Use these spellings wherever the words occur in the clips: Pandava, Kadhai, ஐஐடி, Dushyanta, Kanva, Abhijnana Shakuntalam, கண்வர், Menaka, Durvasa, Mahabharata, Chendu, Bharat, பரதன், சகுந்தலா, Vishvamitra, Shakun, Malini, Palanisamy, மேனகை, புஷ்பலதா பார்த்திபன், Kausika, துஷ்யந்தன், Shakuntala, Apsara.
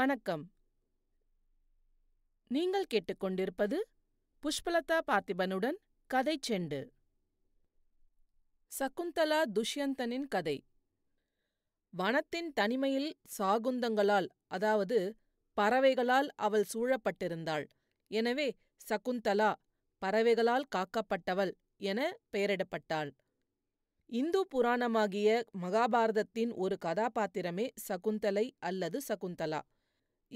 வணக்கம். நீங்கள் கேட்டுக்கொண்டிருப்பது புஷ்பலதா பார்த்திபனுடன் கதை செண்டு. சகுந்தலா துஷ்யந்தனின் கதை. வனத்தின் தனிமையில் சாகுந்தங்களால், அதாவது பறவைகளால் அவள் சூழப்பட்டிருந்தாள். எனவே சகுந்தலா பறவைகளால் காக்கப்பட்டவள் என பெயரிடப்பட்டாள். இந்து புராணமாகிய மகாபாரதத்தின் ஒரு கதாபாத்திரமே சகுந்தலை அல்லது சகுந்தலா.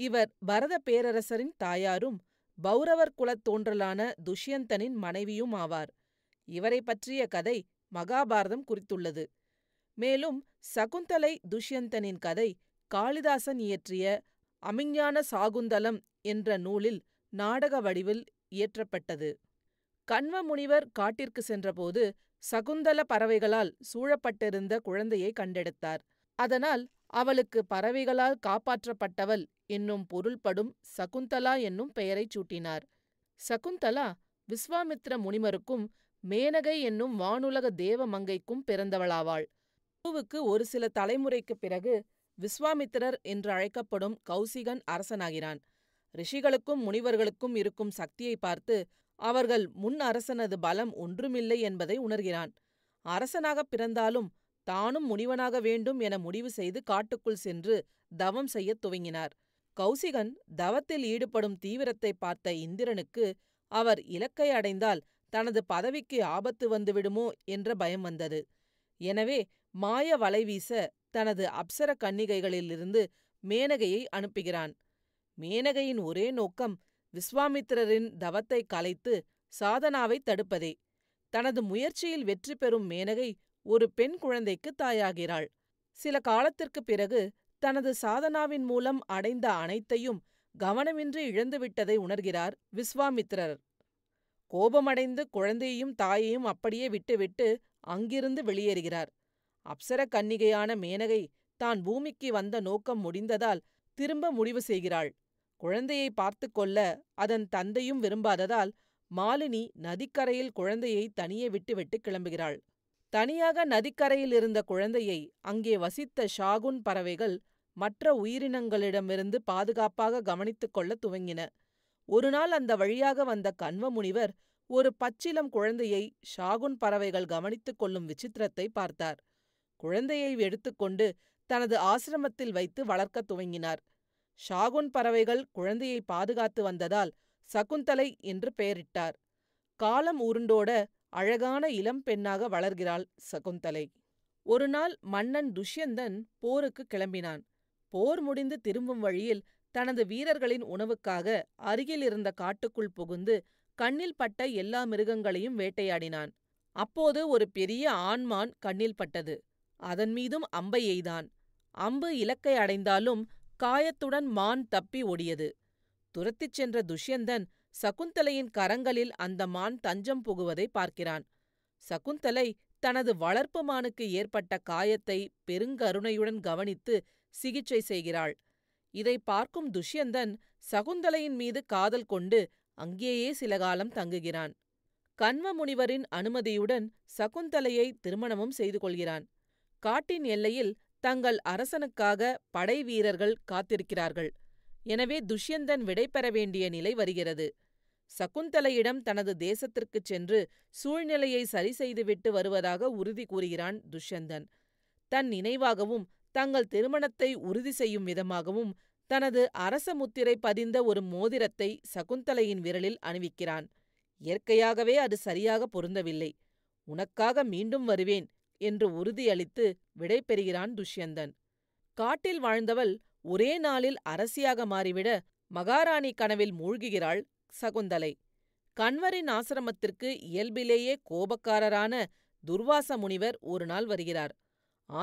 இவர் பரத பேரரசரின் தாயாரும் பௌரவர் குலத் தோன்றலான துஷ்யந்தனின் மனைவியும் ஆவார். இவரை பற்றிய கதை மகாபாரதம் குறித்துள்ளது. மேலும் சகுந்தலை துஷ்யந்தனின் கதை காளிதாசன் இயற்றிய அபிஞான சாகுந்தலம் என்ற நூலில் நாடக வடிவில் இயற்றப்பட்டது. கண்வ முனிவர் காட்டிற்கு சென்றபோது சகுந்தல பறவைகளால் சூழப்பட்டிருந்த குழந்தையை கண்டெடுத்தார். அதனால் அவளுக்கு பறவைகளால் காப்பாற்றப்பட்டவள் என்னும் பொருள்படும் சகுந்தலா என்னும் பெயரைச் சூட்டினார். சகுந்தலா விஸ்வாமித்ர முனிவருக்கும் மேனகை என்னும் வானுலக தேவமங்கைக்கும் பிறந்தவளாவாள். பூவுக்கு ஒரு சில தலைமுறைக்குப் பிறகு விஸ்வாமித்திரர் என்று அழைக்கப்படும் கௌசிகன் அரசனாகிறான். ரிஷிகளுக்கும் முனிவர்களுக்கும் இருக்கும் சக்தியை பார்த்து அவர்கள் முன் அரசனது பலம் ஒன்றுமில்லை என்பதை உணர்கிறான். அரசனாகப் பிறந்தாலும் தானும் முனிவனாக வேண்டும் என முடிவு செய்து காட்டுக்குள் சென்று தவம் செய்யத் துவங்கினார். கௌசிகன் தவத்தில் ஈடுபடும் தீவிரத்தை பார்த்த இந்திரனுக்கு அவர் இலக்கை அடைந்தால் தனது பதவிக்கு ஆபத்து வந்துவிடுமோ என்ற பயம் வந்தது. எனவே மாய வலைவீச தனது அப்சர கன்னிகைகளிலிருந்து மேனகையை அனுப்புகிறான். மேனகையின் ஒரே நோக்கம் விஸ்வாமித்திரரின் தவத்தை கலைத்து சாதனாவை தடுப்பதே. தனது முயற்சியில் வெற்றி பெறும் மேனகை ஒரு பெண் குழந்தைக்கு தாயாகிறாள். சில காலத்திற்கு பிறகு தனது சாதனாவின் மூலம் அடைந்த அனைத்தையும் கவனமின்றி இழந்துவிட்டதை உணர்கிறார் விஸ்வாமித்திரர். கோபமடைந்து குழந்தையையும் தாயையும் அப்படியே விட்டுவிட்டு அங்கிருந்து வெளியேறுகிறார். அப்சர கன்னிகையான மேனகை தான் பூமிக்கு வந்த நோக்கம் முடிந்ததால் திரும்ப முடிவு செய்கிறாள். குழந்தையை பார்த்து கொள்ள அதன் தந்தையும் விரும்பாததால் மாலினி நதிக்கரையில் குழந்தையை தனியே விட்டுவிட்டு கிளம்புகிறாள். தனியாக நதிக்கரையில் இருந்த குழந்தையை அங்கே வசித்த ஷாகுன் பறவைகள் மற்ற உயிரினங்களிடமிருந்து பாதுகாப்பாக கவனித்துக் கொள்ள துவங்கின. ஒருநாள் அந்த வழியாக வந்த கண்வ முனிவர் ஒரு பச்சிலம் குழந்தையை ஷாகுன் பறவைகள் கவனித்துக் கொள்ளும் விசித்திரத்தை பார்த்தார். குழந்தையை எடுத்துக்கொண்டு தனது ஆசிரமத்தில் வைத்து வளர்க்கத் துவங்கினார். ஷாகுன் பறவைகள் குழந்தையை பாதுகாத்து வந்ததால் சகுந்தலை என்று பெயரிட்டார். காலம் உருண்டோட அழகான இளம் பெண்ணாக வளர்கிறாள் சகுந்தலை. ஒருநாள் மன்னன் துஷ்யந்தன் போருக்கு கிளம்பினான். போர் முடிந்து திரும்பும் வழியில் தனது வீரர்களின் உணவுக்காக அருகில் இருந்த காட்டுக்குள் புகுந்து கண்ணில் பட்ட எல்லா மிருகங்களையும் வேட்டையாடினான். அப்போது ஒரு பெரிய ஆண்மான் கண்ணில் பட்டது. அதன் மீதும் அம்பை எய்தான். அம்பு இலக்கை அடைந்தாலும் காயத்துடன் மான் தப்பி ஓடியது. துரத்திச் சென்ற துஷ்யந்தன் சகுந்தலையின் கரங்களில் அந்த மான் தஞ்சம் புகுவதை பார்க்கிறான். சகுந்தலை தனது வளர்ப்பு மானுக்கு ஏற்பட்ட காயத்தை பெருங்கருணையுடன் கவனித்து சிகிச்சை செய்கிறாள். இதை பார்க்கும் துஷ்யந்தன் சகுந்தலையின் மீது காதல் கொண்டு அங்கேயே சிலகாலம் தங்குகிறான். கண்வ முனிவரின் அனுமதியுடன் சகுந்தலையை திருமணமும் செய்து கொள்கிறான். காட்டின் எல்லையில் தங்கள் அரசனுக்காக படை வீரர்கள் காத்திருக்கிறார்கள். எனவே துஷ்யந்தன் விடை பெற வேண்டிய நிலை வருகிறது. சகுந்தலையிடம் தனது தேசத்திற்குச் சென்று சூழ்நிலையை சரி செய்துவிட்டு வருவதாக உறுதி கூறுகிறான் துஷ்யந்தன். தன் நினைவாகவும் தங்கள் திருமணத்தை உறுதி செய்யும் விதமாகவும் தனது அரச முத்திரை பதிந்த ஒரு மோதிரத்தை சகுந்தலையின் விரலில் அணிவிக்கிறான். இயற்கையாகவே அது சரியாக பொருந்தவில்லை. உனக்காக மீண்டும் வருவேன் என்று உறுதியளித்து விடை பெறுகிறான் துஷ்யந்தன். காட்டில் வாழ்ந்தவள் ஒரே நாளில் அரசியாக மாறிவிட மகாராணி கனவில் மூழ்குகிறாள் சகுந்தலை. கண்வரின் ஆசிரமத்திற்கு இயல்பிலேயே கோபக்காரரான துர்வாச முனிவர் ஒரு நாள் வருகிறார்.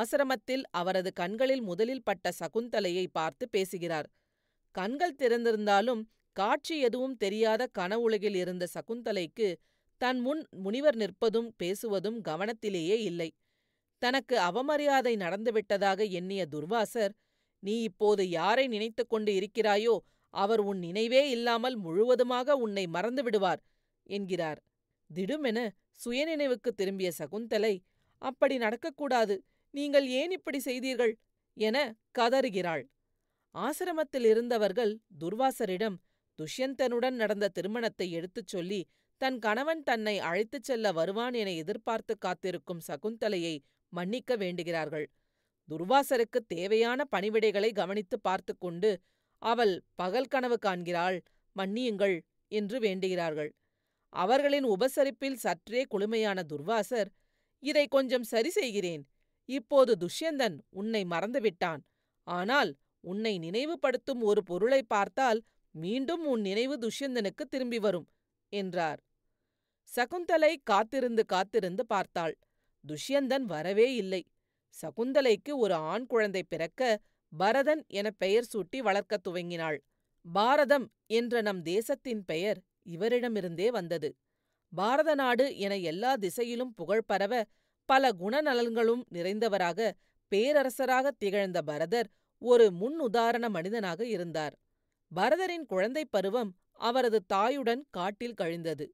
ஆசிரமத்தில் அவரது கண்களில் முதலில் பட்ட சகுந்தலையை பார்த்து பேசுகிறார். கண்கள் திறந்திருந்தாலும் காட்சி எதுவும் தெரியாத கனவுலகில் இருந்த சகுந்தலைக்கு தன் முன் முனிவர் நிற்பதும் பேசுவதும் கவனத்திலேயே இல்லை. தனக்கு அவமரியாதை நடந்துவிட்டதாக எண்ணிய துர்வாசர், நீ இப்போது யாரை நினைத்து கொண்டு இருக்கிறாயோ அவர் உன் நினைவே இல்லாமல் முழுவதுமாக உன்னை மறந்து விடுவார் என்கிறார். திடுமென சுயநினைவுக்கு திரும்பிய சகுந்தலை, அப்படி நடக்கக்கூடாது, நீங்கள் ஏன் இப்படி செய்தீர்கள் என கதறுகிறாள். ஆசிரமத்தில் இருந்தவர்கள் துர்வாசரிடம் துஷ்யந்தனுடன் நடந்த திருமணத்தை எடுத்துச் சொல்லி தன் கணவன் தன்னை அழைத்துச் செல்ல வருவான் என எதிர்பார்த்து காத்திருக்கும் சகுந்தலையை மன்னிக்க வேண்டுகிறார்கள். துர்வாசருக்கு தேவையான பணிவிடைகளை கவனித்து பார்த்து கொண்டு அவள் பகல் கனவு காண்கிறாள், மன்னியுங்கள் என்று வேண்டுகிறார்கள். அவர்களின் உபசரிப்பில் சற்றே குளுமையான துர்வாசர், இதை கொஞ்சம் சரி செய்கிறேன். இப்போது துஷ்யந்தன் உன்னை மறந்துவிட்டான். ஆனால் உன்னை நினைவுபடுத்தும் ஒரு பொருளை பார்த்தால் மீண்டும் உன் நினைவு துஷ்யந்தனுக்கு திரும்பி வரும் என்றார். சகுந்தலை காத்திருந்து காத்திருந்து பார்த்தாள். துஷ்யந்தன் வரவே இல்லை. சகுந்தலைக்கு ஒரு ஆண் குழந்தை பிறக்க பரதன் என பெயர் சூட்டி வளர்க்கத் துவங்கினாள். பாரதம் என்ற நம் தேசத்தின் பெயர் இவரிடமிருந்தே வந்தது. பாரத நாடு என எல்லா திசையிலும் புகழ்பரவ பல குணநலன்களும் நிறைந்தவராக பேரரசராக திகழ்ந்த பரதர் ஒரு முன்னுதாரண மனிதனாக இருந்தார். பரதரின் குழந்தைப் பருவம் அவரது தாயுடன் காட்டில் கழிந்தது.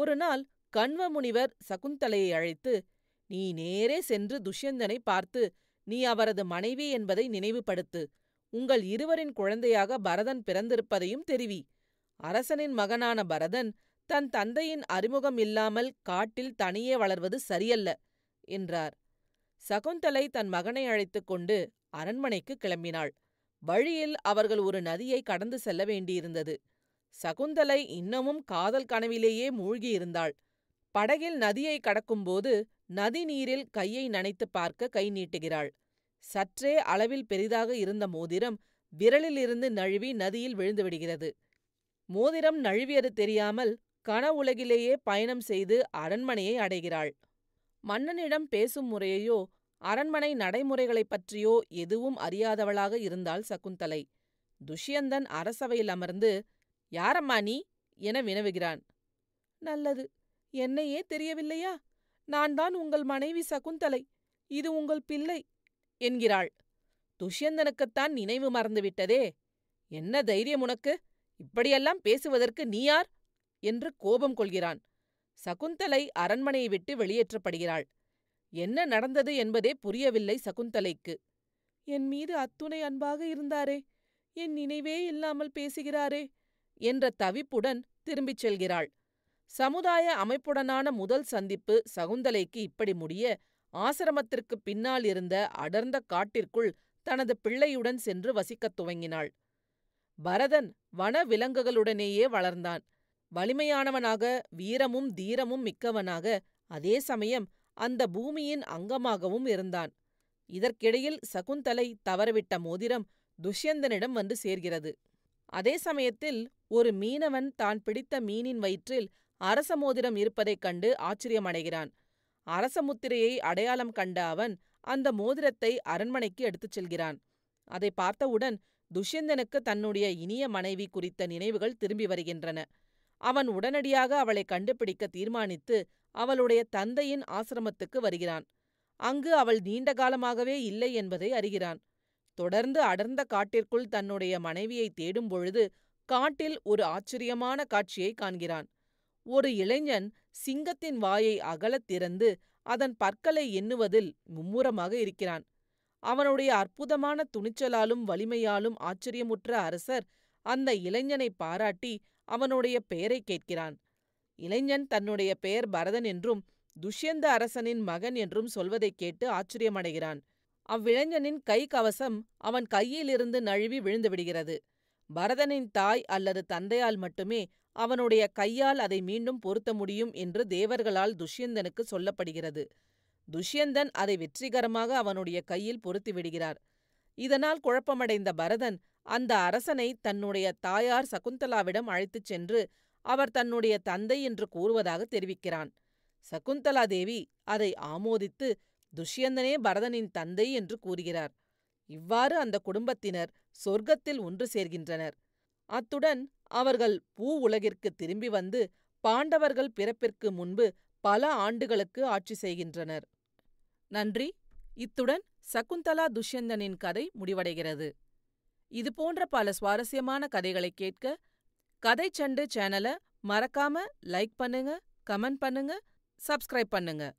ஒருநாள் கண்வ முனிவர் சகுந்தலையை அழைத்து, நீ நேரே சென்று துஷ்யந்தனை பார்த்து நீ அவரது மனைவி என்பதை நினைவுபடுத்து. உங்கள் இருவரின் குழந்தையாக பரதன் பிறந்திருப்பதையும் தெரிவி. அரசனின் மகனான பரதன் தன் தந்தையின் அறிமுகம் இல்லாமல் காட்டில் தனியே வளர்வது சரியல்ல என்றார். சகுந்தலை தன் மகனை அழைத்துக் கொண்டு அரண்மனைக்கு கிளம்பினாள். வழியில் அவர்கள் ஒரு நதியை கடந்து செல்ல வேண்டியிருந்தது. சகுந்தலை இன்னமும் காதல் கனவிலேயே மூழ்கியிருந்தாள். படகில் நதியை கடக்கும்போது நதி நீரில் கையை நனைத்து பார்க்க கை நீட்டுகிறாள். சற்றே அளவில் பெரிதாக இருந்த மோதிரம் விரலிலிருந்து நழுவி நதியில் விழுந்துவிடுகிறது. மோதிரம் நழுவியது தெரியாமல் கனவுலகிலேயே பயணம் செய்து அரண்மனையை அடைகிறாள். மன்னனிடம் பேசும் முறையையோ அரண்மனை நடைமுறைகளைப் பற்றியோ எதுவும் அறியாதவளாக இருந்தாள் சகுந்தலை. துஷ்யந்தன் அரசவையில் அமர்ந்து, யாரம்மா நீ என வினவுகிறான். நல்லது, என்னையே தெரியவில்லையா? நான் தான் உங்கள் மனைவி சகுந்தலை. இது உங்கள் பிள்ளை என்கிறாள். துஷ்யந்தனுக்குத்தான் நினைவு மறந்துவிட்டதே. என்ன தைரியம் உனக்கு? இப்படியெல்லாம் பேசுவதற்கு நீ யார் என்று கோபம் கொள்கிறான். சகுந்தலை அரண்மனையை விட்டு வெளியேற்றப்படுகிறாள். என்ன நடந்தது என்பதே புரியவில்லை சகுந்தலைக்கு. என் மீது அத்துணை அன்பாக இருந்தாரே, என் நினைவே இல்லாமல் பேசுகிறாரே என்ற தவிப்புடன் திரும்பிச் செல்கிறாள். சமுதாய அமைப்புடனான முதல் சந்திப்பு சகுந்தலைக்கு இப்படி முடிய, ஆசிரமத்திற்கு பின்னால் இருந்த அடர்ந்த காட்டிற்குள் தனது பிள்ளையுடன் சென்று வசிக்கத் துவங்கினாள். பரதன் வன விலங்குகளுடனேயே வளர்ந்தான். வலிமையானவனாக வீரமும் தீரமும் மிக்கவனாக அதே சமயம் அந்த பூமியின் அங்கமாகவும் இருந்தான். இதற்கிடையில் சகுந்தலை தவறவிட்ட மோதிரம் துஷ்யந்தனிடம் வந்து சேர்கிறது. அதே சமயத்தில் ஒரு மீனவன் தான் பிடித்த மீனின் வயிற்றில் அரச மோதிரம் இருப்பதைக் கண்டு ஆச்சரியமடைகிறான். அரச முத்திரையை அடையாளம் கண்ட அவன் அந்த மோதிரத்தை அரண்மனைக்கு எடுத்துச் செல்கிறான். அதை பார்த்தவுடன் துஷ்யந்தனுக்கு தன்னுடைய இனிய மனைவி குறித்த நினைவுகள் திரும்பி வருகின்றன. அவன் உடனடியாக அவளை கண்டுபிடிக்க தீர்மானித்து அவளுடைய தந்தையின் ஆசிரமத்துக்கு வருகிறான். அங்கு அவள் நீண்டகாலமாகவே இல்லை என்பதை அறிகிறான். தொடர்ந்து அடர்ந்த காட்டிற்குள் தன்னுடைய மனைவியை தேடும் பொழுது காட்டில் ஒரு ஆச்சரியமான காட்சியை காண்கிறான். ஒரு இளைஞன் சிங்கத்தின் வாயை அகலத் திறந்து அதன் பற்களை எண்ணுவதில் மும்முரமாக இருக்கிறான். அவனுடைய அற்புதமான துணிச்சலாலும் வலிமையாலும் ஆச்சரியமுற்ற அரசர் அந்த இளைஞனை பாராட்டி அவனுடைய பெயரை கேட்கிறான். இளைஞன் தன்னுடைய பெயர் பரதன் என்றும் துஷ்யந்த அரசனின் மகன் என்றும் சொல்வதைக் கேட்டு ஆச்சரியமடைகிறான். அவ்விளைஞனின் கை கவசம் அவன் கையிலிருந்து நழுவி விழுந்துவிடுகிறது. பரதனின் தாய் அல்லது தந்தையால் மட்டுமே அவனுடைய கையால் அதை மீண்டும் பொருத்த முடியும் என்று தேவர்களால் துஷ்யந்தனுக்கு சொல்லப்படுகிறது. துஷ்யந்தன் அதை வெற்றிகரமாக அவனுடைய கையில் பொருத்திவிடுகிறார். இதனால் குழப்பமடைந்த பரதன் அந்த அரசனை தன்னுடைய தாயார் சகுந்தலாவிடம் அழைத்துச் சென்று அவர் தன்னுடைய தந்தை என்று கூறுவதாக தெரிவிக்கிறான். சகுந்தலா தேவி அதை ஆமோதித்து துஷ்யந்தனே பரதனின் தந்தை என்று கூறுகிறார். இவ்வாறு அந்த குடும்பத்தினர் சொர்க்கத்தில் ஒன்று சேர்கின்றனர். அத்துடன் அவர்கள் பூ உலகிற்கு திரும்பி வந்து பாண்டவர்கள் பிறப்பிற்கு முன்பு பல ஆண்டுகளுக்கு ஆட்சி செய்கின்றனர். நன்றி. இத்துடன் சகுந்தலா துஷ்யந்தனின் கதை முடிவடைகிறது. இதுபோன்ற பல சுவாரஸ்யமான கதைகளை கேட்க கதை செண்டு சேனலை மறக்காம லைக் பண்ணுங்க, கமெண்ட் பண்ணுங்க, சப்ஸ்கிரைப் பண்ணுங்க.